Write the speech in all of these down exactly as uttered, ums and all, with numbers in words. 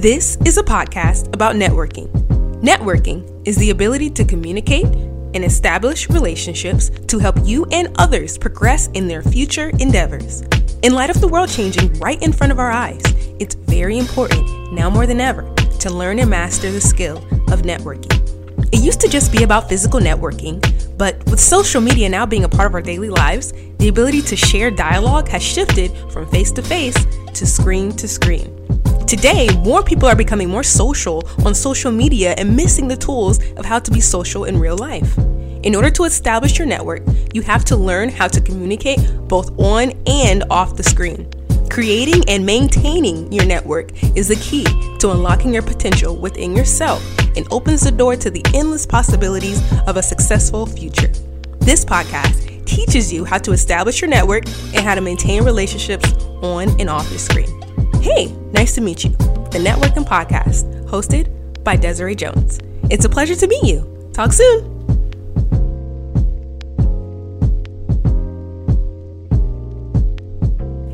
This is a podcast about networking. Networking is the ability to communicate and establish relationships to help you and others progress in their future endeavors. In light of the world changing right in front of our eyes, it's very important, now more than ever, to learn and master the skill of networking. It used to just be about physical networking, but with social media now being a part of our daily lives, the ability to share dialogue has shifted from face to face to screen to screen. Today, more people are becoming more social on social media and missing the tools of how to be social in real life. In order to establish your network, you have to learn how to communicate both on and off the screen. Creating and maintaining your network is the key to unlocking your potential within yourself and opens the door to the endless possibilities of a successful future. This podcast teaches you how to establish your network and how to maintain relationships on and off your screen. Hey, nice to meet you. The Networking Podcast, hosted by Desiree Jones. It's a pleasure to meet you. Talk soon.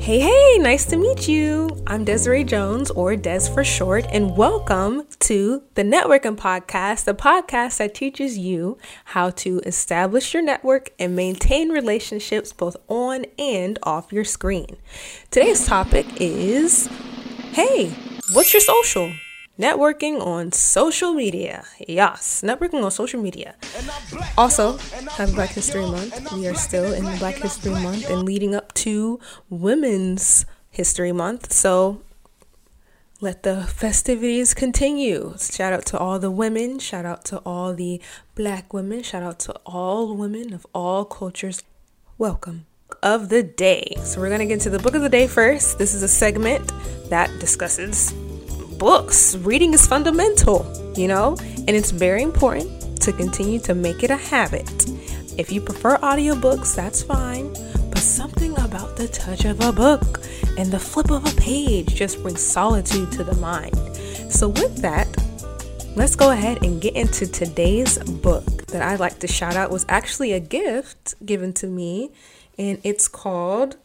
Hey, hey, nice to meet you. I'm Desiree Jones, or Des for short, and welcome to The Networking Podcast, the podcast that teaches you how to establish your network and maintain relationships both on and off your screen. Today's topic is, hey, what's your social? Networking on social media. Yes, networking on social media. Also, have Black History Month. We are still in Black History Month and leading up to Women's History Month. So let the festivities continue. Shout out to all the women. Shout out to all the Black women. Shout out to all women of all cultures. Welcome. Of the day. So we're going to get into the book of the day first. This is a segment that discusses books. Reading is fundamental, you know, and it's very important to continue to make it a habit. If you prefer audiobooks, that's fine, but something about the touch of a book and the flip of a page just brings solitude to the mind. So with that, let's go ahead and get into today's book that I'd like to shout out. It was actually a gift given to me, and it's called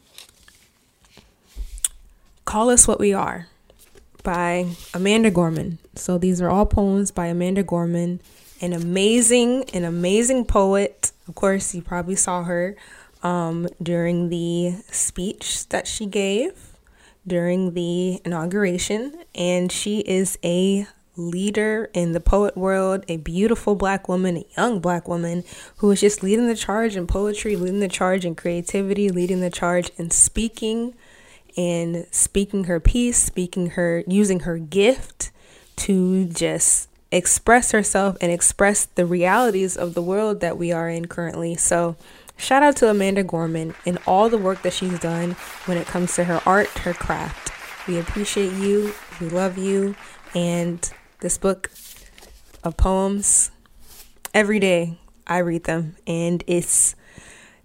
Call Us What We Are, by Amanda Gorman. So these are all poems by Amanda Gorman, an amazing, an amazing poet. Of course, you probably saw her um, during the speech that she gave during the inauguration. And she is a leader in the poet world, a beautiful Black woman, a young Black woman who is just leading the charge in poetry, leading the charge in creativity, leading the charge in speaking. And speaking her piece, speaking her, using her gift to just express herself and express the realities of the world that we are in currently. So shout out to Amanda Gorman and all the work that she's done when it comes to her art, her craft. We appreciate you. We love you. And this book of poems, every day I read them and it's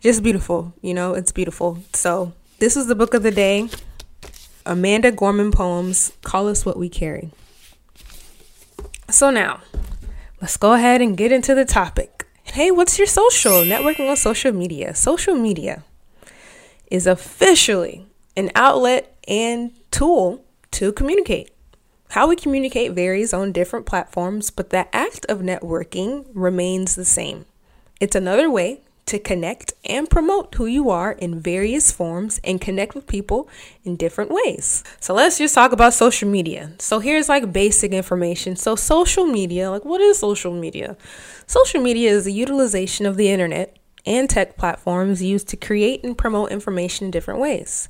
just beautiful. You know, it's beautiful. So this is the book of the day, Amanda Gorman poems, Call Us What We Carry. So now, let's go ahead and get into the topic. Hey, what's your social? Networking on social media. Social media is officially an outlet and tool to communicate. How we communicate varies on different platforms, but the act of networking remains the same. It's another way to connect and promote who you are in various forms and connect with people in different ways. So let's just talk about social media. So here's like basic information. So social media, like what is social media? Social media is the utilization of the internet and tech platforms used to create and promote information in different ways.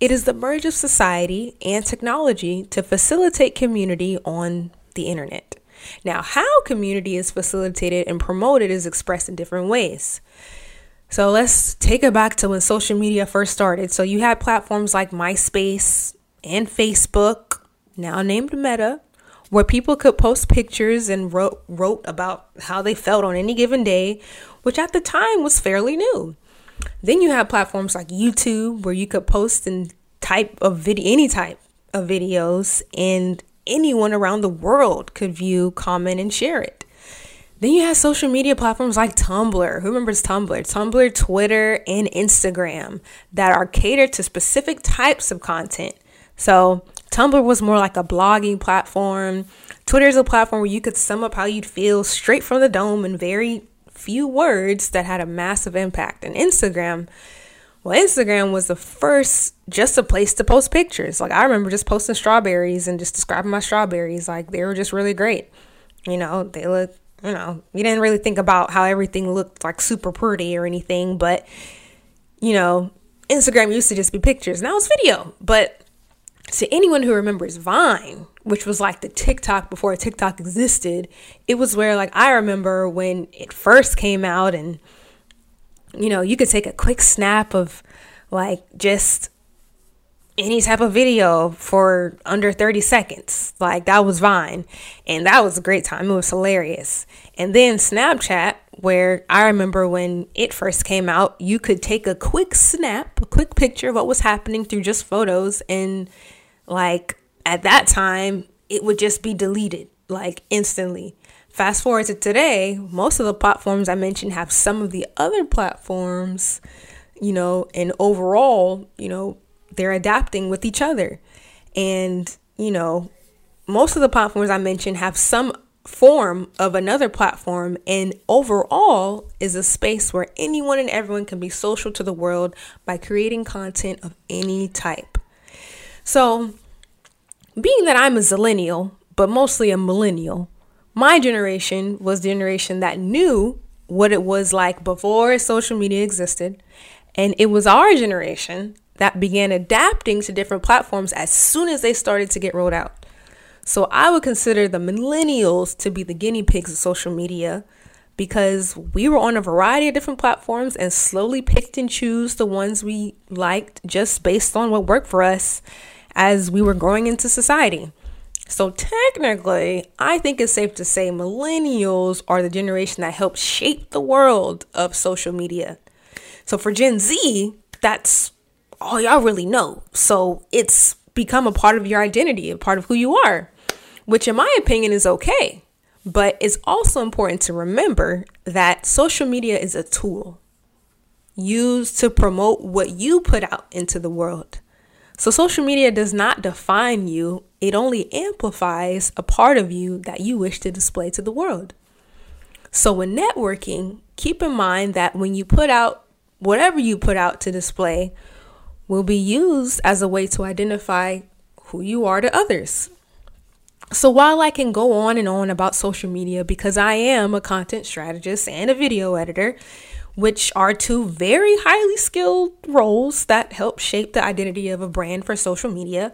It is the merge of society and technology to facilitate community on the internet. Now, how community is facilitated and promoted is expressed in different ways. So let's take it back to when social media first started. So you had platforms like MySpace and Facebook, now named Meta, where people could post pictures and wrote, wrote about how they felt on any given day, which at the time was fairly new. Then you had platforms like YouTube, where you could post and type of video, any type of videos, and anyone around the world could view, comment, and share it. Then you have social media platforms like Tumblr. Who remembers Tumblr? Tumblr, Twitter, and Instagram that are catered to specific types of content. So Tumblr was more like a blogging platform. Twitter is a platform where you could sum up how you'd feel straight from the dome in very few words that had a massive impact. And Instagram, well, Instagram was the first, just a place to post pictures. Like, I remember just posting strawberries and just describing my strawberries. Like, they were just really great. You know, they look, you know, you didn't really think about how everything looked like super pretty or anything, but, you know, Instagram used to just be pictures. Now it's video. But to anyone who remembers Vine, which was like the TikTok before TikTok existed, it was where, like, I remember when it first came out and, you know, you could take a quick snap of like just any type of video for under thirty seconds. Like, that was Vine, and that was a great time. It was hilarious. And then Snapchat, where I remember when it first came out, you could take a quick snap, a quick picture of what was happening through just photos. And like, at that time, it would just be deleted like instantly. Fast forward to today, most of the platforms I mentioned have some of the other platforms, you know, and overall, you know, they're adapting with each other. And, you know, most of the platforms I mentioned have some form of another platform, and overall is a space where anyone and everyone can be social to the world by creating content of any type. So, being that I'm a zillennial, but mostly a millennial, my generation was the generation that knew what it was like before social media existed, and it was our generation that began adapting to different platforms as soon as they started to get rolled out. So I would consider the millennials to be the guinea pigs of social media, because we were on a variety of different platforms and slowly picked and chose the ones we liked just based on what worked for us as we were growing into society. So technically, I think it's safe to say millennials are the generation that helped shape the world of social media. So for Gen Z, that's all y'all really know. So it's become a part of your identity, a part of who you are, which in my opinion is okay. But it's also important to remember that social media is a tool used to promote what you put out into the world. So social media does not define you. It only amplifies a part of you that you wish to display to the world. So when networking, keep in mind that when you put out, whatever you put out to display will be used as a way to identify who you are to others. So while I can go on and on about social media, because I am a content strategist and a video editor, which are two very highly skilled roles that help shape the identity of a brand for social media,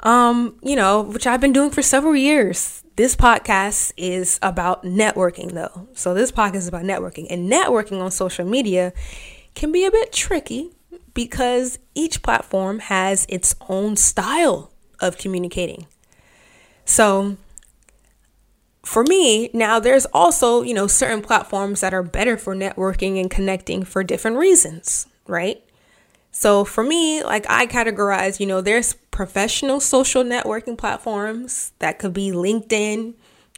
um, you know, which I've been doing for several years. This podcast is about networking, though. So this podcast is about networking, and networking on social media can be a bit tricky because each platform has its own style of communicating. So for me, now there's also, you know, certain platforms that are better for networking and connecting for different reasons, right? So for me, like, I categorize, you know, there's professional social networking platforms that could be LinkedIn,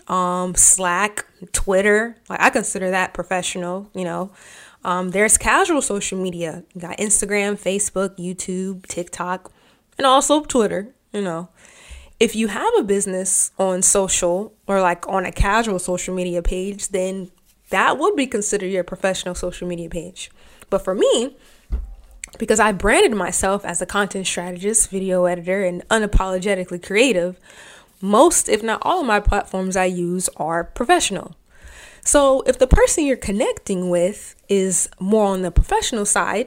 um, Slack, Twitter. Like, I consider that professional, you know. Um, there's casual social media. You got Instagram, Facebook, YouTube, TikTok, and also Twitter, you know. If you have a business on social or like on a casual social media page, then that would be considered your professional social media page. But for me, because I branded myself as a content strategist, video editor, and unapologetically creative, most, if not all, of my platforms I use are professional. So if the person you're connecting with is more on the professional side,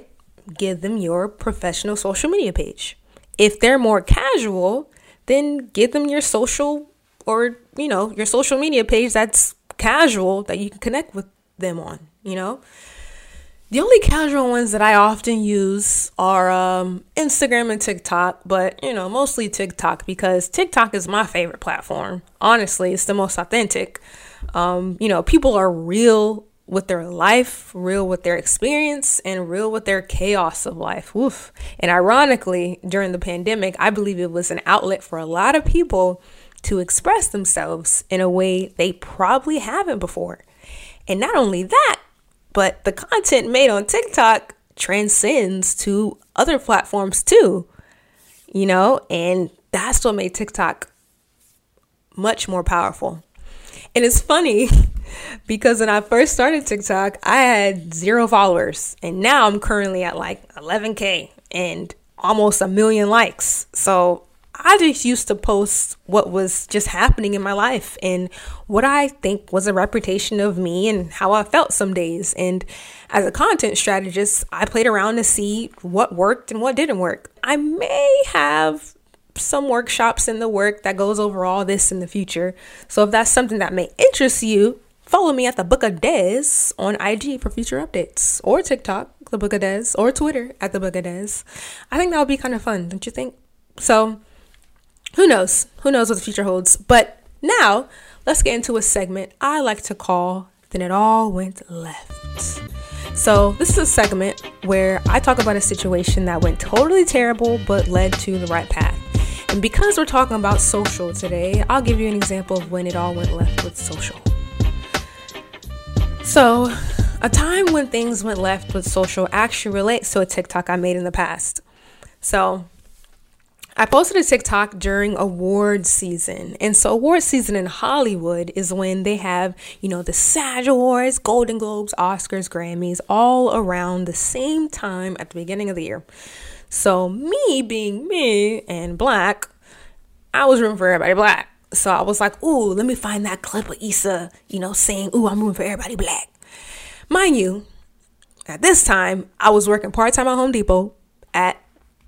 give them your professional social media page. If they're more casual, then give them your social, or, you know, your social media page that's casual that you can connect with them on, you know. The only casual ones that I often use are um, Instagram and TikTok, but, you know, mostly TikTok, because TikTok is my favorite platform. Honestly, it's the most authentic. Um, you know, people are real with their life, real with their experience, and real with their chaos of life. Woof. And ironically, during the pandemic, I believe it was an outlet for a lot of people to express themselves in a way they probably haven't before. And not only that, but the content made on TikTok transcends to other platforms too, you know, and that's what made TikTok much more powerful. And it's funny because when I first started TikTok, I had zero followers, and now I'm currently at like eleven K and almost a million likes. So I just used to post what was just happening in my life and what I think was a representation of me and how I felt some days. And as a content strategist, I played around to see what worked and what didn't work. I may have some workshops in the work that goes over all this in the future. So if that's something that may interest you, follow me at The Book of Dez on I G for future updates, or TikTok, The Book of Dez, or Twitter at The Book of Dez. I think that would be kind of fun, don't you think? So who knows? Who knows what the future holds? But now let's get into a segment I like to call Then It All Went Left. So this is a segment where I talk about a situation that went totally terrible but led to the right path. And because we're talking about social today, I'll give you an example of when it all went left with social. So a time when things went left with social actually relates to a TikTok I made in the past. So I posted a TikTok during awards season. And so awards season in Hollywood is when they have, you know, the SAG Awards, Golden Globes, Oscars, Grammys, all around the same time at the beginning of the year. So me being me and black, I was rooting for everybody black. So I was like, ooh, let me find that clip of Issa, you know, saying, ooh, I'm rooting for everybody black. Mind you, at this time, I was working part-time at Home Depot at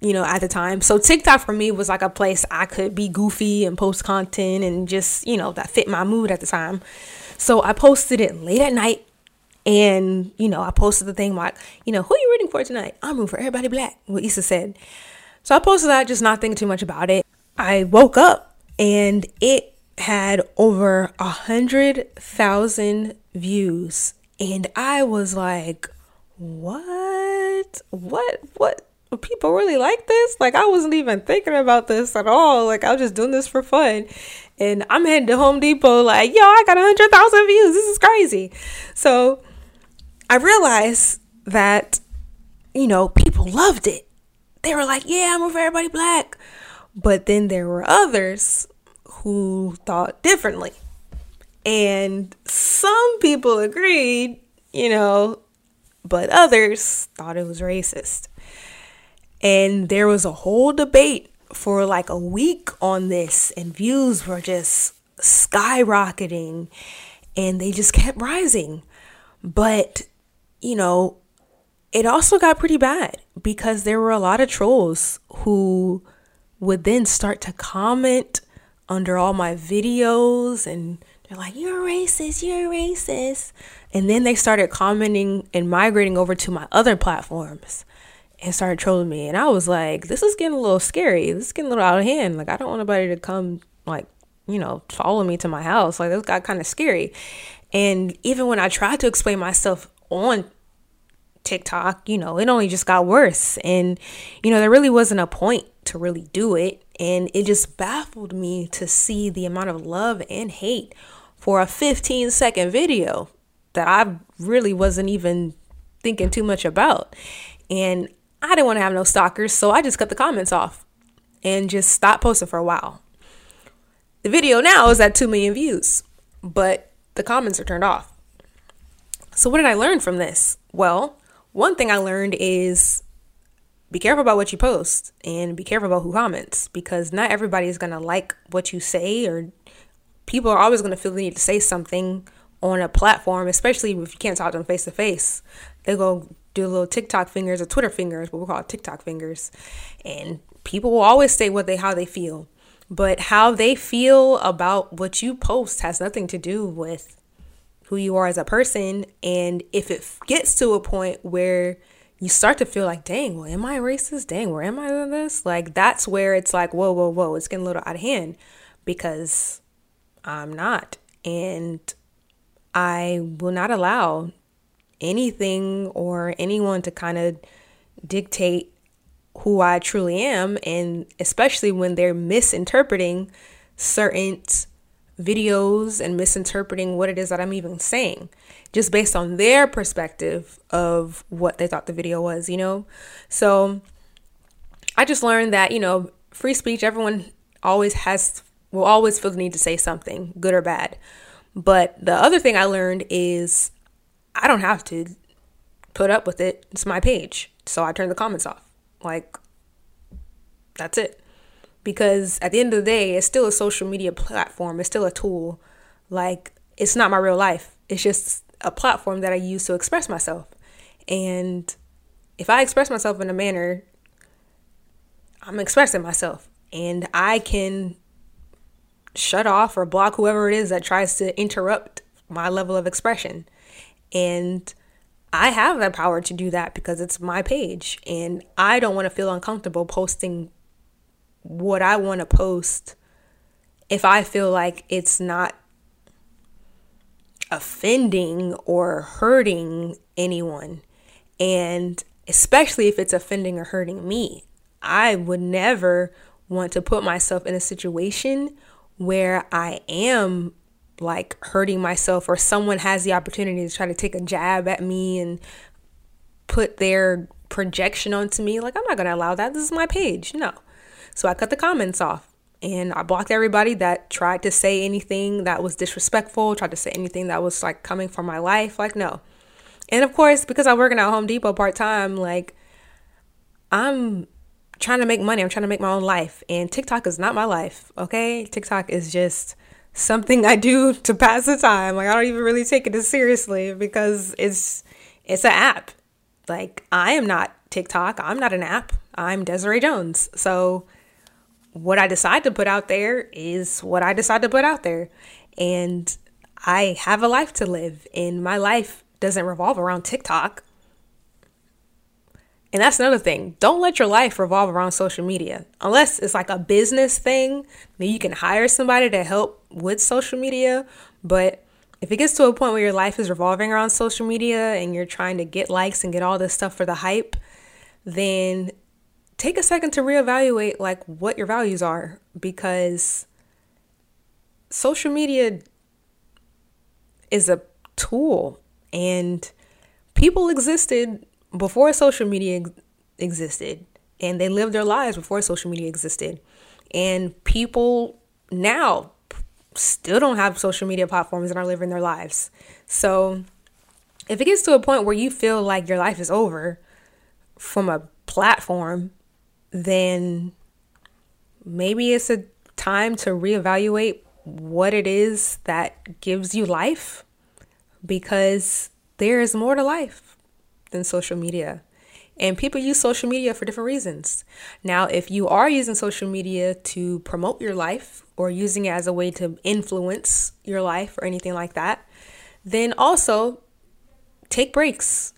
you know, at the time. So TikTok for me was like a place I could be goofy and post content and just, you know, that fit my mood at the time. So I posted it late at night and, you know, I posted the thing like, you know, who are you rooting for tonight? I'm rooting for everybody black, what Issa said. So I posted that, just not thinking too much about it. I woke up and it had over a hundred thousand views. And I was like, what, what, what? People really like this? Like, I wasn't even thinking about this at all. Like, I was just doing this for fun. And I'm heading to Home Depot like, yo, I got one hundred thousand views. This is crazy. So I realized that, you know, people loved it. They were like, yeah, I'm over everybody black. But then there were others who thought differently. And some people agreed, you know, but others thought it was racist. And there was a whole debate for like a week on this, and views were just skyrocketing and they just kept rising. But, you know, it also got pretty bad because there were a lot of trolls who would then start to comment under all my videos, and they're like, you're racist, you're racist. And then they started commenting and migrating over to my other platforms and started trolling me. And I was like, this is getting a little scary. This is getting a little out of hand. Like, I don't want nobody to come, like, you know, follow me to my house. Like, this got kind of scary. And even when I tried to explain myself on TikTok, you know, it only just got worse. And, you know, there really wasn't a point to really do it. And it just baffled me to see the amount of love and hate for a fifteen second video that I really wasn't even thinking too much about. And I didn't want to have no stalkers, so I just cut the comments off and just stopped posting for a while. The video now is at two million views, but the comments are turned off. So what did I learn from this? Well, one thing I learned is be careful about what you post and be careful about who comments, because not everybody is going to like what you say, or people are always going to feel the need to say something on a platform, especially if you can't talk to them face to face. They go do little TikTok fingers or Twitter fingers, what we call TikTok fingers. And people will always say what they, how they feel. But how they feel about what you post has nothing to do with who you are as a person. And if it gets to a point where you start to feel like, dang, well, am I racist? Dang, where am I on this? Like, that's where it's like, whoa, whoa, whoa, it's getting a little out of hand, because I'm not. And I will not allow anything or anyone to kind of dictate who I truly am, and especially when they're misinterpreting certain videos and misinterpreting what it is that I'm even saying just based on their perspective of what they thought the video was, you know. So I just learned that, you know, free speech, everyone always has, will always feel the need to say something, good or bad. But the other thing I learned is I don't have to put up with it. It's my page. So I turn the comments off. Like, that's it. Because at the end of the day, it's still a social media platform. It's still a tool. Like, it's not my real life. It's just a platform that I use to express myself. And if I express myself in a manner, I'm expressing myself. And I can shut off or block whoever it is that tries to interrupt my level of expression. And I have the power to do that because it's my page. And I don't want to feel uncomfortable posting what I want to post if I feel like it's not offending or hurting anyone. And especially if it's offending or hurting me, I would never want to put myself in a situation where I am like hurting myself, or someone has the opportunity to try to take a jab at me and put their projection onto me. Like, I'm not going to allow that. This is my page. No. So I cut the comments off and I blocked everybody that tried to say anything that was disrespectful, tried to say anything that was like coming from my life. Like, no. And of course, because I'm working at Home Depot part time, like I'm trying to make money. I'm trying to make my own life. And TikTok is not my life. Okay. TikTok is just something I do to pass the time. Like, I don't even really take it as seriously because it's, it's an app. Like, I am not TikTok. I'm not an app. I'm Desiree Jones. So what I decide to put out there is what I decide to put out there. And I have a life to live, and my life doesn't revolve around TikTok. And that's another thing. Don't let your life revolve around social media. Unless it's like a business thing, then you can hire somebody to help with social media. But if it gets to a point where your life is revolving around social media and you're trying to get likes and get all this stuff for the hype, then take a second to reevaluate like what your values are, because social media is a tool and people existed before social media existed, and they lived their lives before social media existed. And people now still don't have social media platforms and are living their lives. So if it gets to a point where you feel like your life is over from a platform, then maybe it's a time to reevaluate what it is that gives you life, because there is more to life than social media. And people use social media for different reasons. Now, if you are using social media to promote your life or using it as a way to influence your life or anything like that, then also take breaks.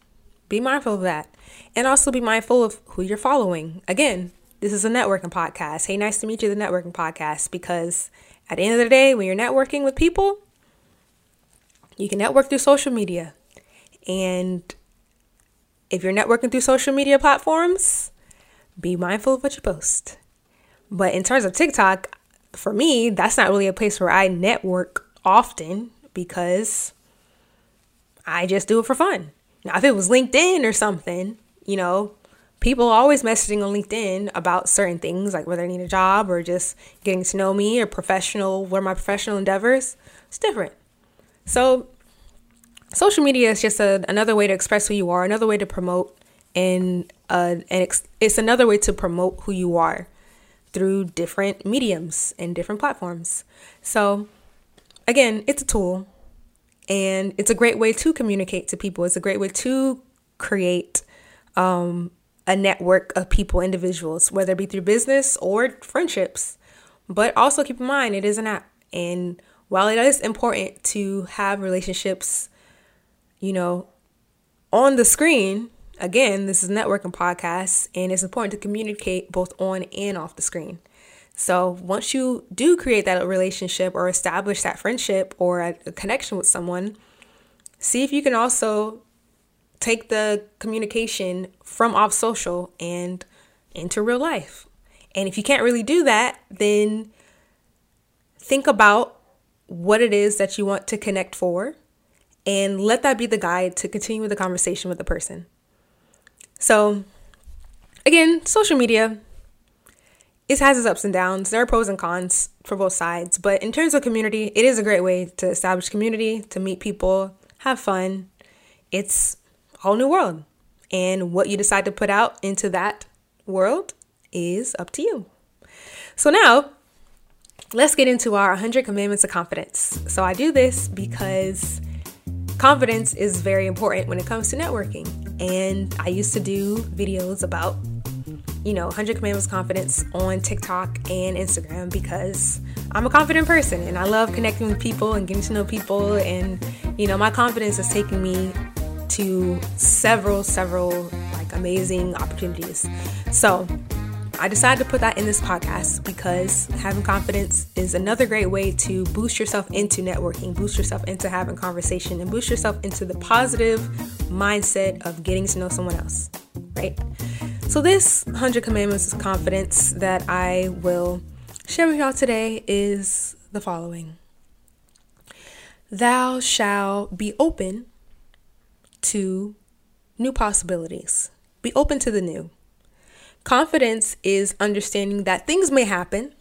Be mindful of that. And also be mindful of who you're following. Again, this is a networking podcast. Hey, nice to meet you, the networking podcast, because at the end of the day, when you're networking with people, you can network through social media. And if you're networking through social media platforms, be mindful of what you post. But in terms of TikTok, for me, that's not really a place where I network often, because I just do it for fun. Now, if it was LinkedIn or something, you know, people are always messaging on LinkedIn about certain things, like whether they need a job or just getting to know me or professional, what are my professional endeavors? It's different. So social media is just a, another way to express who you are, another way to promote, and uh, and ex- it's another way to promote who you are through different mediums and different platforms. So again, it's a tool. And it's a great way to communicate to people. It's a great way to create um, a network of people, individuals, whether it be through business or friendships. But also keep in mind, it is an app. And while it is important to have relationships, you know, on the screen, again, this is networking podcasts, and it's important to communicate both on and off the screen. So once you do create that relationship or establish that friendship or a, a connection with someone, see if you can also take the communication from off social and into real life. And if you can't really do that, then think about what it is that you want to connect for, and let that be the guide to continue the conversation with the person. So again, social media, it has its ups and downs. There are pros and cons for both sides. But in terms of community, it is a great way to establish community, to meet people, have fun. It's a whole new world. And what you decide to put out into that world is up to you. So now, let's get into our one hundred Commandments of Confidence. So I do this because confidence is very important when it comes to networking. And I used to do videos about, you know, one hundred Commandments of Confidence on TikTok and Instagram because I'm a confident person and I love connecting with people and getting to know people. And, you know, my confidence has taken me to several, several like amazing opportunities. So I decided to put that in this podcast because having confidence is another great way to boost yourself into networking, boost yourself into having conversation, and boost yourself into the positive mindset of getting to know someone else, right? So this one hundred Commandments of Confidence that I will share with y'all today is the following. Thou shalt be open to new possibilities. Be open to the new. Confidence is understanding that things may happen,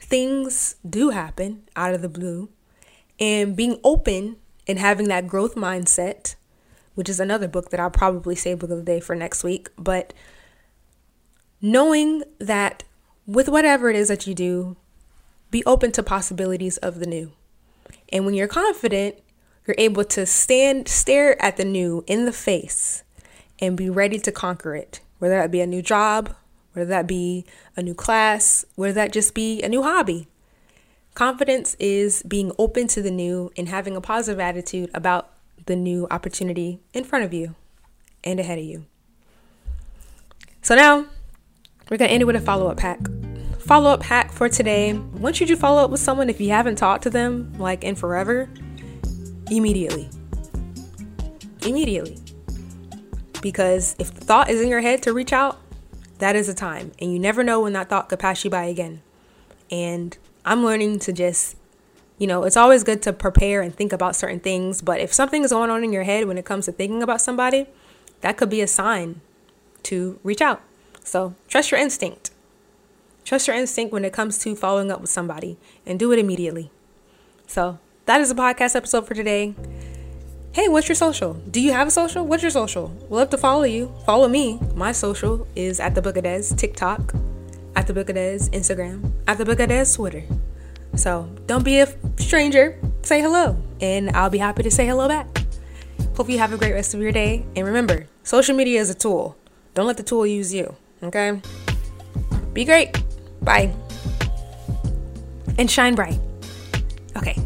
things do happen out of the blue, and being open and having that growth mindset, which is another book that I'll probably save book of the day for next week, but knowing that with whatever it is that you do, be open to possibilities of the new. And when you're confident, you're able to stand, stare at the new in the face and be ready to conquer it. Whether that be a new job, whether that be a new class, whether that just be a new hobby. Confidence is being open to the new and having a positive attitude about the new opportunity in front of you and ahead of you. So now we're going to end it with a follow-up hack. Follow-up hack for today. Once you do follow up with someone, if you haven't talked to them like in forever, immediately. Immediately. Because if the thought is in your head to reach out, that is a time. And you never know when that thought could pass you by again. And I'm learning to just, you know, it's always good to prepare and think about certain things. But if something is going on in your head when it comes to thinking about somebody, that could be a sign to reach out. So trust your instinct. Trust your instinct when it comes to following up with somebody and do it immediately. So that is a podcast episode for today. Hey, what's your social? Do you have a social? What's your social? We'll love to follow you. Follow me. My social is at The Book of Dez, TikTok, at The Book of Dez, Instagram, at The Book of Dez, Twitter. So don't be a stranger. Say hello, and I'll be happy to say hello back. Hope you have a great rest of your day. And remember, social media is a tool. Don't let the tool use you, okay? Be great. Bye. And shine bright. Okay.